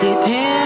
Depends.